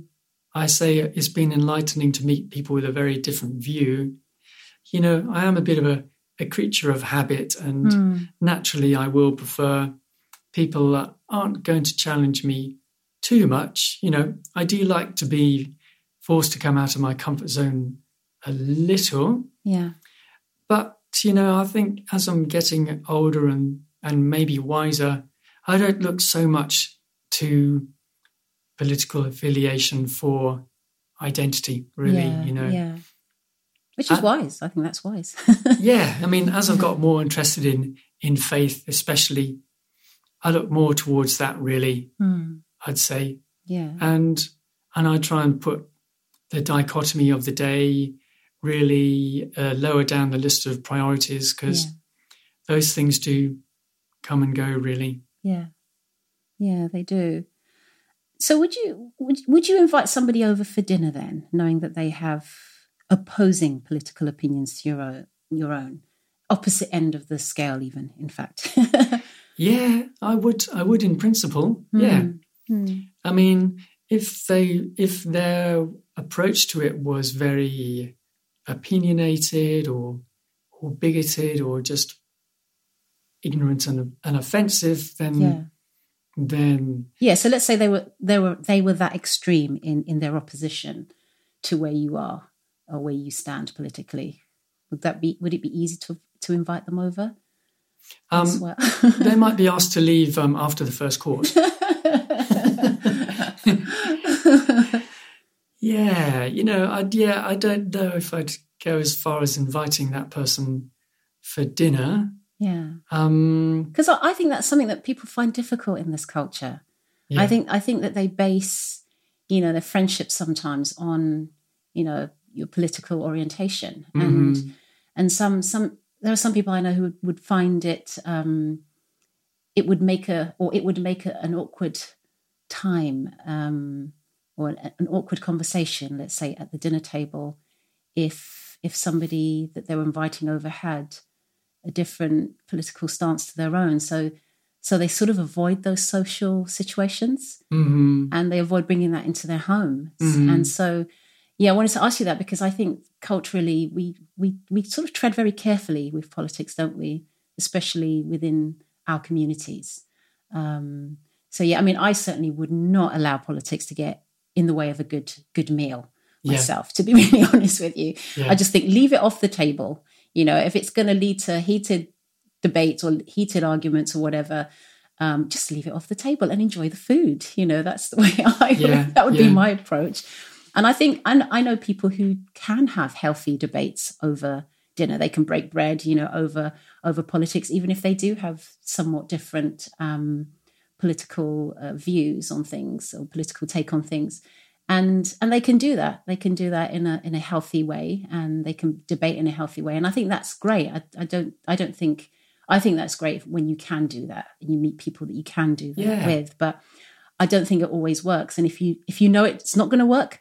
I say it's been enlightening to meet people with a very different view, you know, I am a bit of a, a creature of habit, and mm. naturally I will prefer people that aren't going to challenge me too much. You know, I do like to be forced to come out of my comfort zone a little. Yeah. But, you know, I think as I'm getting older and, and maybe wiser, I don't look so much to political affiliation for identity, really, yeah, you know. Yeah. Which is uh, wise. I think that's wise. yeah. I mean, as I've got more interested in in faith, especially, I look more towards that, really, mm. I'd say. Yeah. And And I try and put the dichotomy of the day really uh, lower down the list of priorities, because yeah. those things do come and go, really. Yeah. Yeah, they do. So would you would, would you invite somebody over for dinner then, knowing that they have opposing political opinions to your own, your own opposite end of the scale, even, in fact? yeah, I would. I would, in principle. Mm. Yeah, mm. I mean, if they if their approach to it was very opinionated or or bigoted or just ignorant and, and offensive, then. Yeah. Then yeah, so let's say they were they were they were that extreme in, in their opposition to where you are or where you stand politically. Would that be would it be easy to to invite them over? Um, they might be asked to leave um, after the first course. yeah, you know, I yeah, I don't know if I'd go as far as inviting that person for dinner. Yeah, because um, I think that's something that people find difficult in this culture. Yeah. I think I think that they base, you know, their friendships sometimes on, you know, your political orientation, mm-hmm. and and some some there are some people I know who would, would find it um, it would make a or it would make a, an awkward time um, or an, an awkward conversation, let's say, at the dinner table, if if somebody that they were inviting over had a different political stance to their own. So so they sort of avoid those social situations, mm-hmm. and they avoid bringing that into their homes. Mm-hmm. And so, yeah, I wanted to ask you that because I think culturally we, we, we sort of tread very carefully with politics, don't we? Especially within our communities. Um, so, yeah, I mean, I certainly would not allow politics to get in the way of a good good meal myself, yeah. to be really honest with you. Yeah. I just think leave it off the table. You know, if it's going to lead to heated debates or heated arguments or whatever, um, just leave it off the table and enjoy the food. You know, that's the way I yeah, would, that would yeah. be my approach. And I think I, I know people who can have healthy debates over dinner. They can break bread, you know, over over politics, even if they do have somewhat different um, political uh, views on things or political take on things. And and they can do that. They can do that in a in a healthy way, and they can debate in a healthy way. And I think that's great. I, I don't I don't think I think that's great when you can do that and you meet people that you can do that yeah. with. But I don't think it always works. And if you if you know it's not going to work,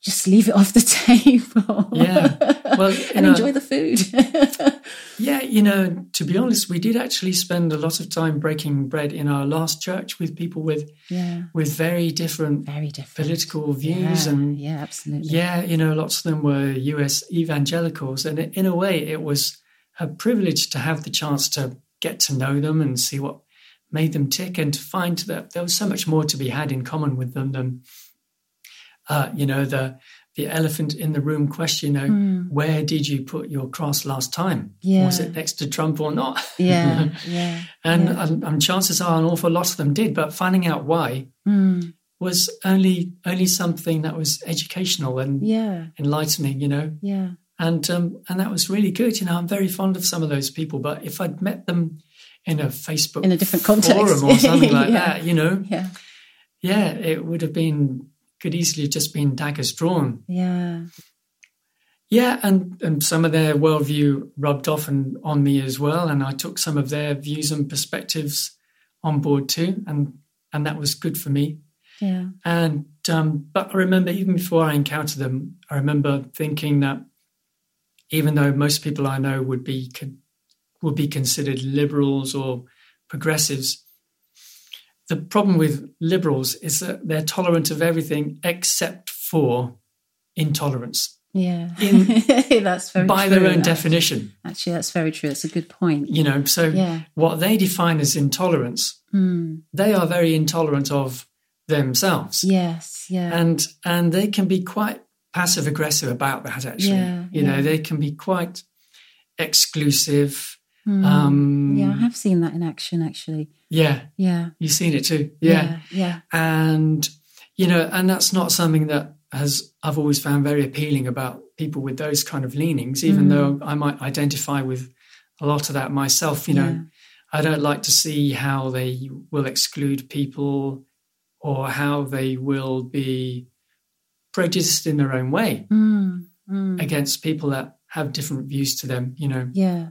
just leave it off the table. Yeah, well, and know, enjoy the food. yeah, you know, to be honest, we did actually spend a lot of time breaking bread in our last church with people with yeah. with very different, very different political views, yeah. and yeah, absolutely, yeah, you know, lots of them were U S evangelicals, and in a way, it was a privilege to have the chance to get to know them and see what made them tick, and to find that there was so much more to be had in common with them than. Uh, you know, the the elephant in the room question, you know, mm. where did you put your cross last time? Yeah. Was it next to Trump or not? Yeah, yeah. And yeah. Um, um, chances are an awful lot of them did, but finding out why mm. was only only something that was educational and yeah. enlightening, you know. Yeah. And um, and that was really good. You know, I'm very fond of some of those people, but if I'd met them in a Facebook in a different context. Forum or something like yeah. that, you know, yeah. yeah, it would have been... could easily have just been daggers drawn. Yeah. Yeah, and, and some of their worldview rubbed off and, on me as well, and I took some of their views and perspectives on board too, and, and that was good for me. Yeah. And um, but I remember even before I encountered them, I remember thinking that even though most people I know would be would be considered liberals or progressives, the problem with liberals is that they're tolerant of everything except for intolerance. Yeah, in, that's very by true, their own actually. Definition. Actually, that's very true. That's a good point. You know, so yeah. what they define as intolerance, mm. they are very intolerant of themselves. Yes, yeah, and and they can be quite passive aggressive about that. Actually, yeah, you yeah. know, they can be quite exclusive. Mm. Um, yeah, I have seen that in action, actually. Yeah. Yeah. You've seen it too. Yeah. yeah. Yeah. And, you know, and that's not something that has I've always found very appealing about people with those kind of leanings, even mm. though I might identify with a lot of that myself. You know, yeah. I don't like to see how they will exclude people or how they will be prejudiced in their own way mm, mm. against people that have different views to them, you know. Yeah,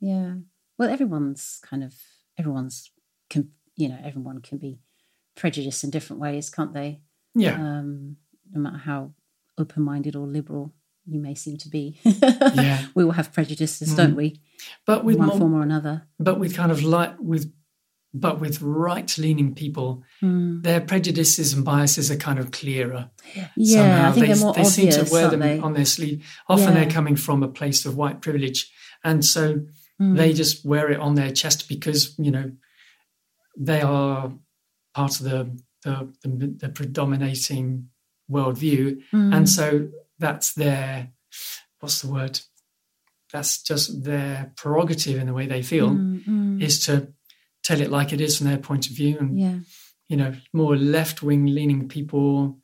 yeah. Well, everyone's kind of, everyone's, can, you know, everyone can be prejudiced in different ways, can't they? Yeah. Um, no matter how open-minded or liberal you may seem to be. Yeah. We all have prejudices, mm. don't we? But with one more, form or another. But with kind of like, with, but with right-leaning people, mm. their prejudices and biases are kind of clearer. Yeah, somehow. I think they, they're more they obvious, seem to wear them they? on their sleeve. Often yeah. they're coming from a place of white privilege, and so mm. they just wear it on their chest because, you know, they are part of the the, the, the predominating worldview, mm. and so that's their what's the word? That's just their prerogative in the way they feel mm, mm. is to tell it like it is from their point of view. And, yeah. you know, more left-wing leaning people,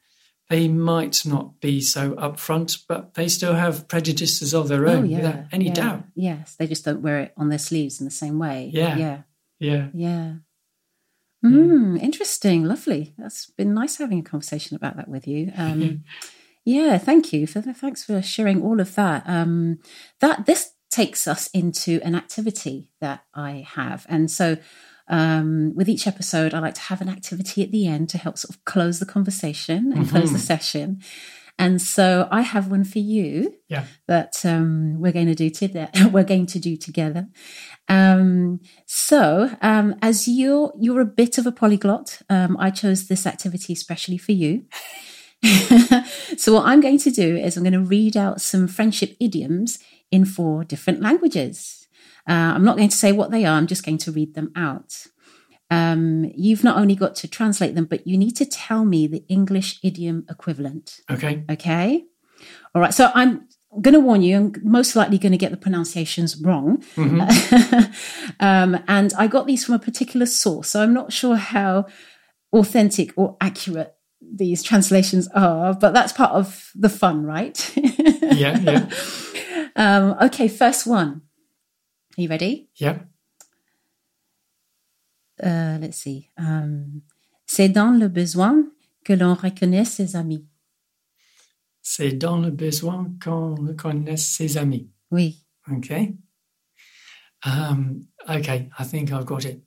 they might not be so upfront, but they still have prejudices of their own oh, yeah, without any yeah. doubt. Yes, they just don't wear it on their sleeves in the same way. Yeah, yeah, yeah. yeah. Mm, yeah. Interesting, lovely. That's been nice having a conversation about that with you. Um, yeah, thank you. for Thanks for sharing all of that. Um, that this takes us into an activity that I have. And so um, with each episode, I like to have an activity at the end to help sort of close the conversation and mm-hmm. close the session. And so I have one for you yeah. that um, we're going to do today. We're going to do together. Um, so um, as you're you're a bit of a polyglot, um, I chose this activity especially for you. So what I'm going to do is I'm going to read out some friendship idioms in four different languages. Uh, I'm not going to say what they are. I'm just going to read them out. Um, you've not only got to translate them, but you need to tell me the English idiom equivalent. Okay. Okay. All right. So I'm going to warn you, I'm most likely going to get the pronunciations wrong. Mm-hmm. um, and I got these from a particular source. So I'm not sure how authentic or accurate these translations are, but that's part of the fun, right? yeah, yeah. Um, okay, first one. Are you ready? Yeah. Uh, let's see. Um, c'est dans le besoin que l'on reconnaît ses amis. C'est dans le besoin qu'on reconnaît ses amis. Oui. Okay. Um, okay, I think I've got it.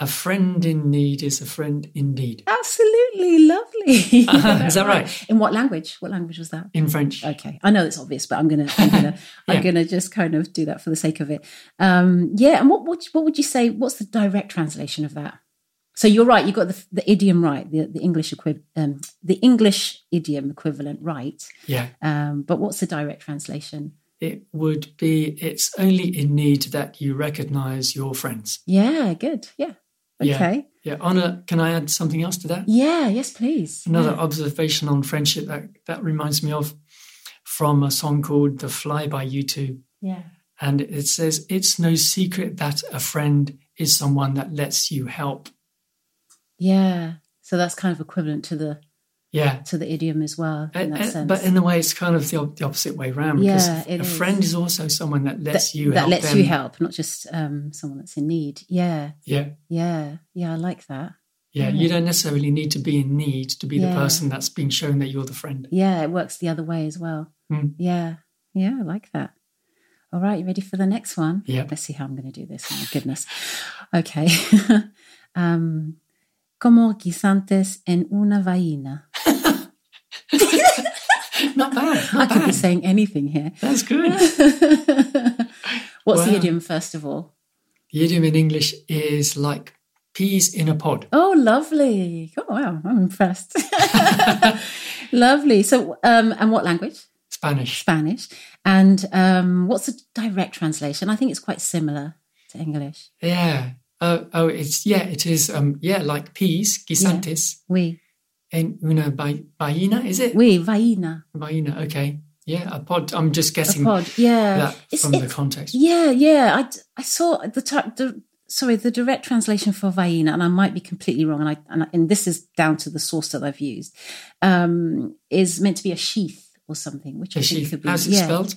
A friend in need is a friend indeed. Absolutely lovely. Uh, is that right? In what language? What language was that? In French. Okay, I know it's obvious, but I'm gonna, I'm gonna, yeah. I'm gonna just kind of do that for the sake of it. Um, yeah. And what, what, what would you say? What's the direct translation of that? So you're right. You got the, the idiom right. The, the English equi- um, the English idiom equivalent right. Yeah. Um, but what's the direct translation? It would be. It's only in need that you recognise your friends. Yeah. Good. Yeah. Okay. Yeah. yeah. Anna, can I add something else to that? Yeah, yes, please. Another yeah. observation on friendship that, that reminds me of from a song called The Fly by U two. Yeah. And it says, it's no secret that a friend is someone that lets you help. Yeah. So that's kind of equivalent to the yeah to the idiom as well in and, that and, sense. But in a way, it's kind of the, the opposite way around. Yeah, because a is. friend is also someone that lets that, you that help. That lets them. you help, not just um, someone that's in need. Yeah. Yeah. Yeah. Yeah, I like that. Yeah, yeah. You don't necessarily need to be in need to be yeah. the person that's being shown that you're the friend. Yeah, it works the other way as well. Mm. Yeah. Yeah, I like that. All right, you ready for the next one? Yeah. Let's see how I'm going to do this. Oh, my goodness. Okay. um, Como guisantes en una vaina. Not bad. Not I could bad. be saying anything here. That's good. What's wow. the idiom, first of all? The idiom in English is like peas in a pod. Oh, lovely. Oh, wow. I'm impressed. Lovely. So, um, and what language? Spanish. Spanish. And um, what's the direct translation? I think it's quite similar to English. Yeah. Uh, oh, it's, yeah, it is, um, yeah, like peas, guisantes. Yeah. Oui. En una ba- vaina, is it? Oui, vaina. Vaina, okay. Yeah, a pod. I'm just guessing a pod, yeah. that it's, from it's, the context. Yeah, yeah. I, I saw the, the sorry, the direct translation for vaina, and I might be completely wrong, and I and, I, and this is down to the source that I've used, um, is meant to be a sheath or something, which a I think sheath. could be. How's it yeah. spelled?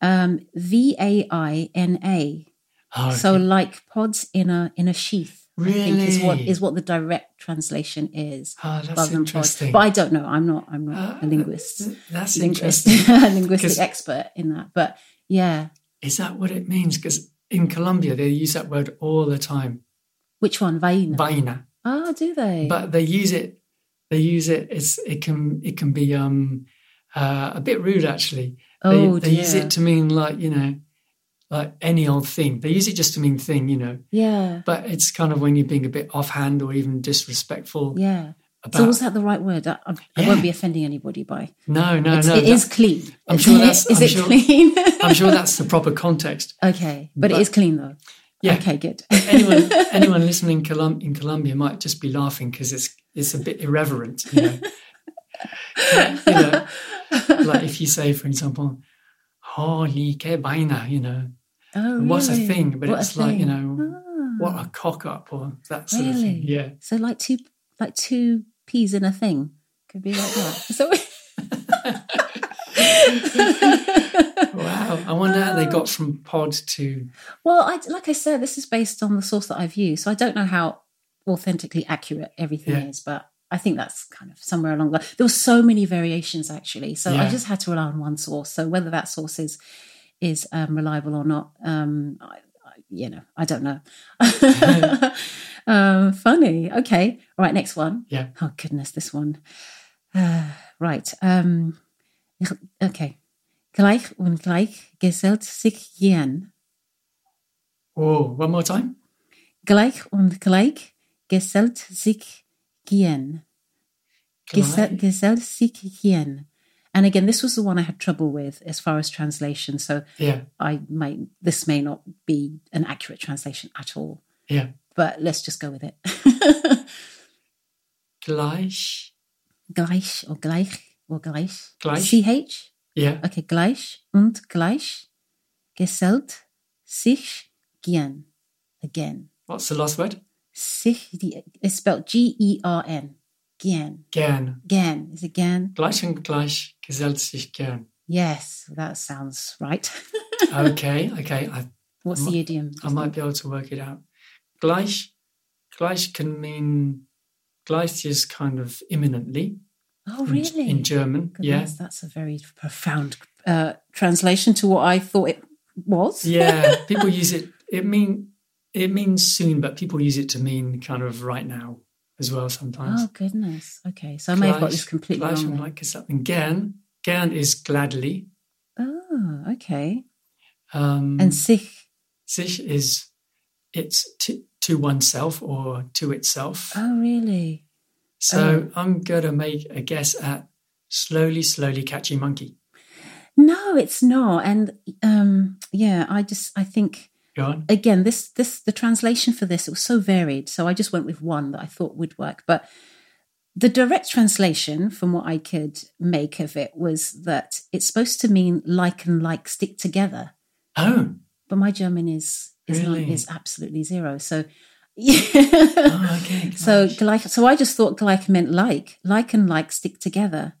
Um, V A I N A. Oh, okay. So like pods in a in a sheath. Really? I think is what is what the direct translation is. Oh, that's interesting. But I don't know. I'm not. I'm not uh, a linguist. That's linguist, interesting. A linguistic expert in that. But yeah, is that what it means? Because in Colombia they use that word all the time. Which one? Vaina. Vaina. Ah, oh, do they? But they use it. They use it. It's it can it can be um uh, a bit rude actually. Oh, they, they use it to mean like you know. Like any old thing. They use it just to mean thing, you know. Yeah. But it's kind of when you're being a bit offhand or even disrespectful. Yeah. About... So was that the right word? I, I yeah. won't be offending anybody by... No, no, it's, no. It that... is clean. I'm sure that's... is I'm it sure, clean? I'm sure that's the proper context. Okay. But, but it is clean though. Yeah. Okay, good. anyone anyone listening in, Colum- in Colombia might just be laughing because it's, it's a bit irreverent, you know. Like, you know. Like if you say, for example... Holy que vaina, you know. Oh, really? What's a thing? But what it's like, you know, oh. What a cock up or that sort really? Of thing. Yeah. So like two like two peas in a thing. Could be like that. So wow. I wonder how they got from pod to... Well, I, like I said, this is based on the source that I've used. So I don't know how authentically accurate everything yeah. is, but I think that's kind of somewhere along the line. There were so many variations, actually. So yeah. I just had to rely on one source. So whether that source is is um, reliable or not, um, I, I, you know, I don't know. Yeah. um, funny. Okay. All right, next one. Yeah. Oh, goodness, this one. Uh, right. Um, okay. Gleich und gleich gesellt sich gern. Oh, one more time. Gleich und gleich gesellt sich Gien. Gesell, gesell sich gien. And again, this was the one I had trouble with as far as translation. So yeah. I might this may not be an accurate translation at all. Yeah. But let's just go with it. Gleich. Gleich or gleich or gleich. Gleich. C H? Yeah. Okay, gleich und gleich. Gesellt sich gien. Again. What's the last word? Sich, it's spelled G E R N. Gern. Gern. Gern. Is it gern? Gleich und gleich gesellt sich gern. Yes, that sounds right. okay, okay. I, What's I, the idiom? I might be able to work it out. Gleich, gleich can mean, gleich is kind of imminently. Oh, really? In, in German, goodness, yeah. That's a very profound uh, translation to what I thought it was. yeah, people use it, it means... It means soon, but people use it to mean kind of right now as well sometimes. Oh, goodness. Okay, so I may gleich, have got this completely wrong. Gleich like something. Gern. Gern is gladly. Oh, okay. Um, and sich? Sich is, it's to, to oneself or to itself. Oh, really? So oh. I'm going to make a guess at slowly, slowly catchy monkey. No, it's not. And, um, yeah, I just, I think... Go on. Again, this this the translation for this, it was so varied. So I just went with one that I thought would work. But the direct translation from what I could make of it was that it's supposed to mean like and like stick together. Oh. But my German is is, really? Not, is absolutely zero. So yeah. Oh, okay. Gosh. So gleich, so I just thought gleich meant like. Like and like stick together.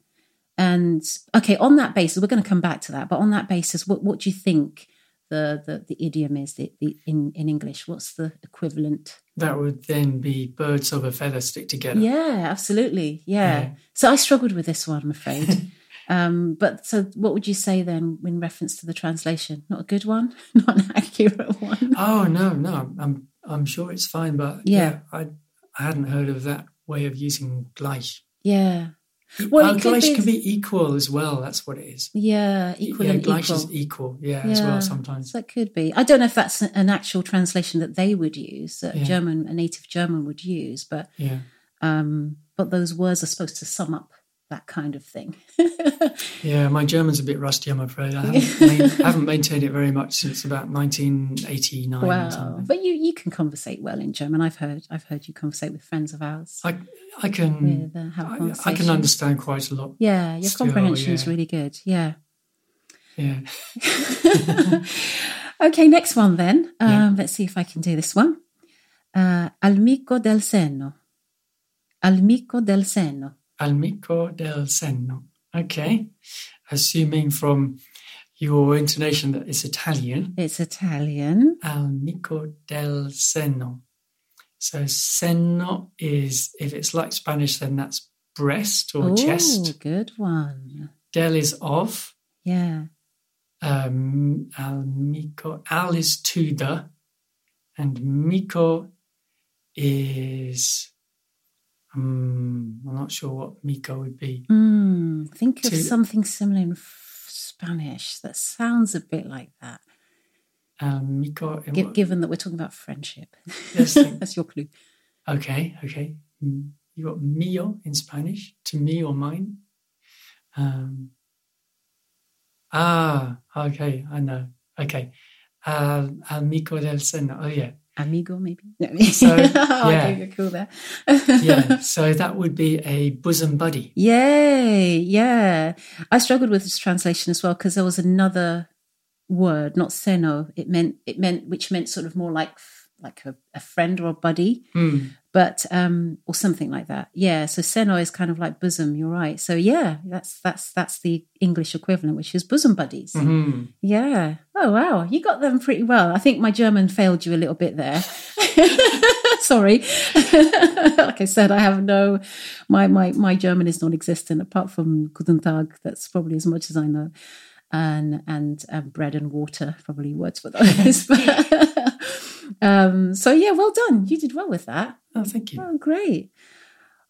And okay, on that basis, we're going to come back to that, but on that basis, what what do you think? The, the the idiom is the, the in, in English. What's the equivalent? That would then be birds of a feather stick together. Yeah, absolutely. Yeah. yeah. So I struggled with this one, I'm afraid. um, but so what would you say then in reference to the translation? Not a good one? Not an accurate one? Oh, no, no. I'm I'm sure it's fine, but yeah, yeah I I hadn't heard of that way of using gleich. Yeah. Well, oh, gleich be, can be equal as well. That's what it is. Yeah, equal yeah, and gleich equal. Gleich is equal, yeah, yeah, as well sometimes. That could be. I don't know if that's an actual translation that they would use, that yeah. a German, a native German would use, but yeah. um, but those words are supposed to sum up that kind of thing. yeah, my German's a bit rusty, I'm afraid. I haven't, made, haven't maintained it very much since about nineteen eighty-nine. Wow, or something. But you, you can conversate well in German. I've heard I've heard you conversate with friends of ours. I I can with, uh, have I, I can understand quite a lot. Yeah, your still, comprehension yeah. is really good. Yeah. Yeah. okay, next one then. Um, yeah. Let's see if I can do this one. Uh, Al mico del senno. Al mico del senno. Al mico del senno. Okay. Assuming from your intonation that it's Italian. It's Italian. Al mico del senno. So seno is, if it's like Spanish, then that's breast or Ooh, chest. Good one. Del is of. Yeah. Um, al mico. Al is to the, and mico is. Um, I'm not sure what mico would be. Mm, think to, of something similar in f- Spanish that sounds a bit like that. Um, mico. G- given that we're talking about friendship, that's your clue. Okay, okay. You got mio in Spanish, to me or mine. Um, ah, okay, I know. Okay, uh, amigo del seno. Oh yeah, amigo maybe. So, yeah. Oh, okay, you're cool there. Yeah, so that would be a bosom buddy. Yay! Yeah, I struggled with this translation as well because there was another word, not seno. It meant it meant which meant sort of more like like a, a friend or a buddy. Mm. But um, or something like that, yeah. So seno is kind of like bosom. You're right. So yeah, that's that's that's the English equivalent, which is bosom buddies. Mm-hmm. Yeah. Oh wow, you got them pretty well. I think my German failed you a little bit there. Sorry. Like I said, I have no my my my German is non-existent apart from Guten Tag. That's probably as much as I know, and and um, bread and water probably words for those. Um, so yeah, well done. You did well with that. Oh, thank you. Oh, great.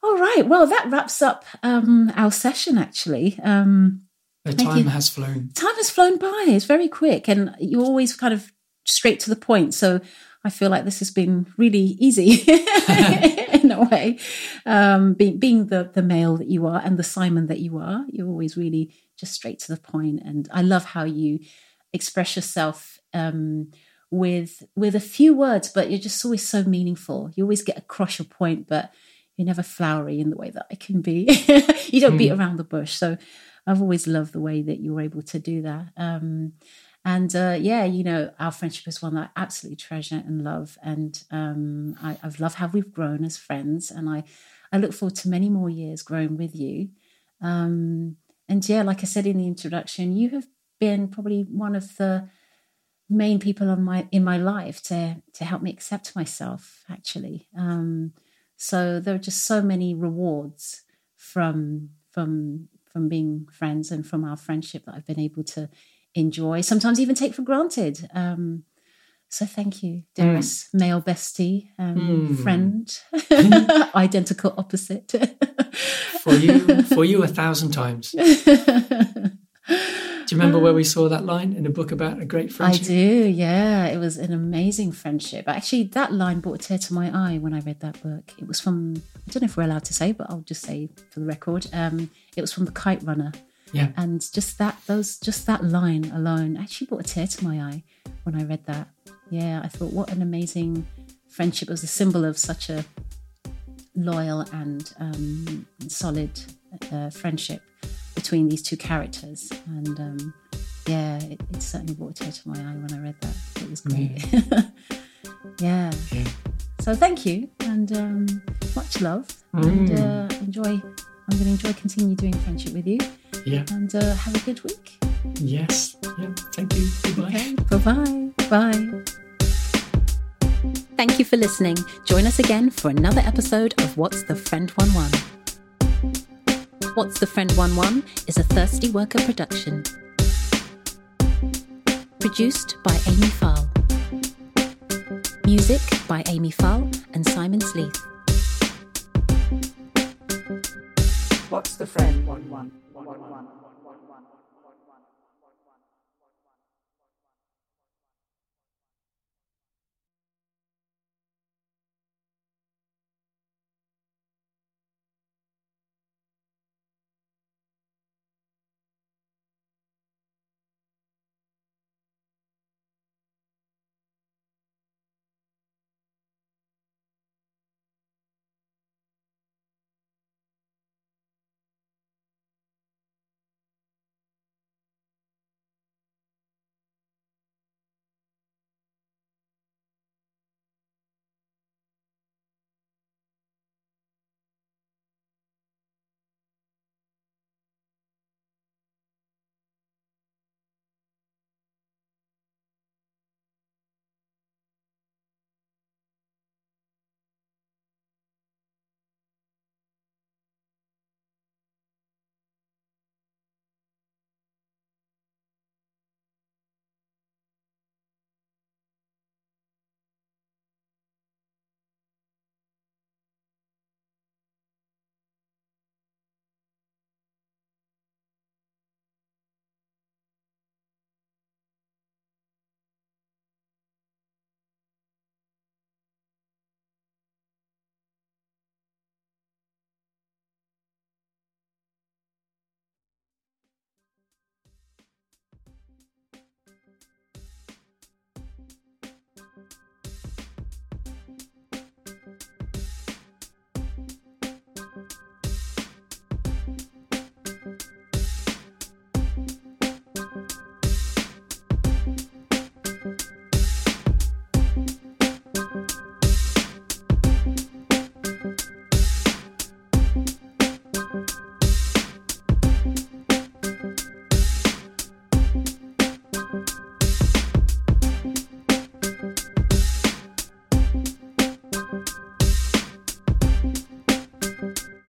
All right. Well, that wraps up um, our session, actually. Um, the time you, has flown. Time has flown by. It's very quick. And you're always kind of straight to the point. So I feel like this has been really easy in a way. Um, be, being the, the male that you are and the Simon that you are, you're always really just straight to the point. And I love how you express yourself um with with a few words, but you're just always so meaningful. You always get across your point, but you're never flowery in the way that I can be. You don't mm. beat around the bush. So I've always loved the way that you were able to do that. Um, and uh, yeah, you know, our friendship is one that I absolutely treasure and love. And um, I, I've loved how we've grown as friends. And I, I look forward to many more years growing with you. Um, and yeah, like I said in the introduction, you have been probably one of the main people on my in my life to to help me accept myself, actually. Um, so there are just so many rewards from from from being friends and from our friendship that I've been able to enjoy, sometimes even take for granted. Um, so thank you, dearest mm. male bestie, um, mm. friend, mm. identical opposite. for you, for you a thousand times. Do you remember where we saw that line in a book about a great friendship? I do, yeah. It was an amazing friendship. Actually, that line brought a tear to my eye when I read that book. It was from, I don't know if we're allowed to say, but I'll just say for the record, um, it was from The Kite Runner. Yeah. And just that those, just that line alone actually brought a tear to my eye when I read that. Yeah, I thought, what an amazing friendship. It was a symbol of such a loyal and um, solid uh, friendship between these two characters, and um, yeah, it, it certainly brought a tear to my eye when I read that. It was great. Mm. yeah. yeah. So thank you, and um, much love, mm. and uh, enjoy. I'm going to enjoy continue doing friendship with you. Yeah. And uh, have a good week. Yes. Yeah. Thank you. Goodbye. Okay. Bye-bye. Bye. Thank you for listening. Join us again for another episode of What's the Friend One One. What's the Friend One One is a Thirsty Worker production. Produced by Amy Farl. Music by Amy Farl and Simon Sleeth. What's the Friend One One?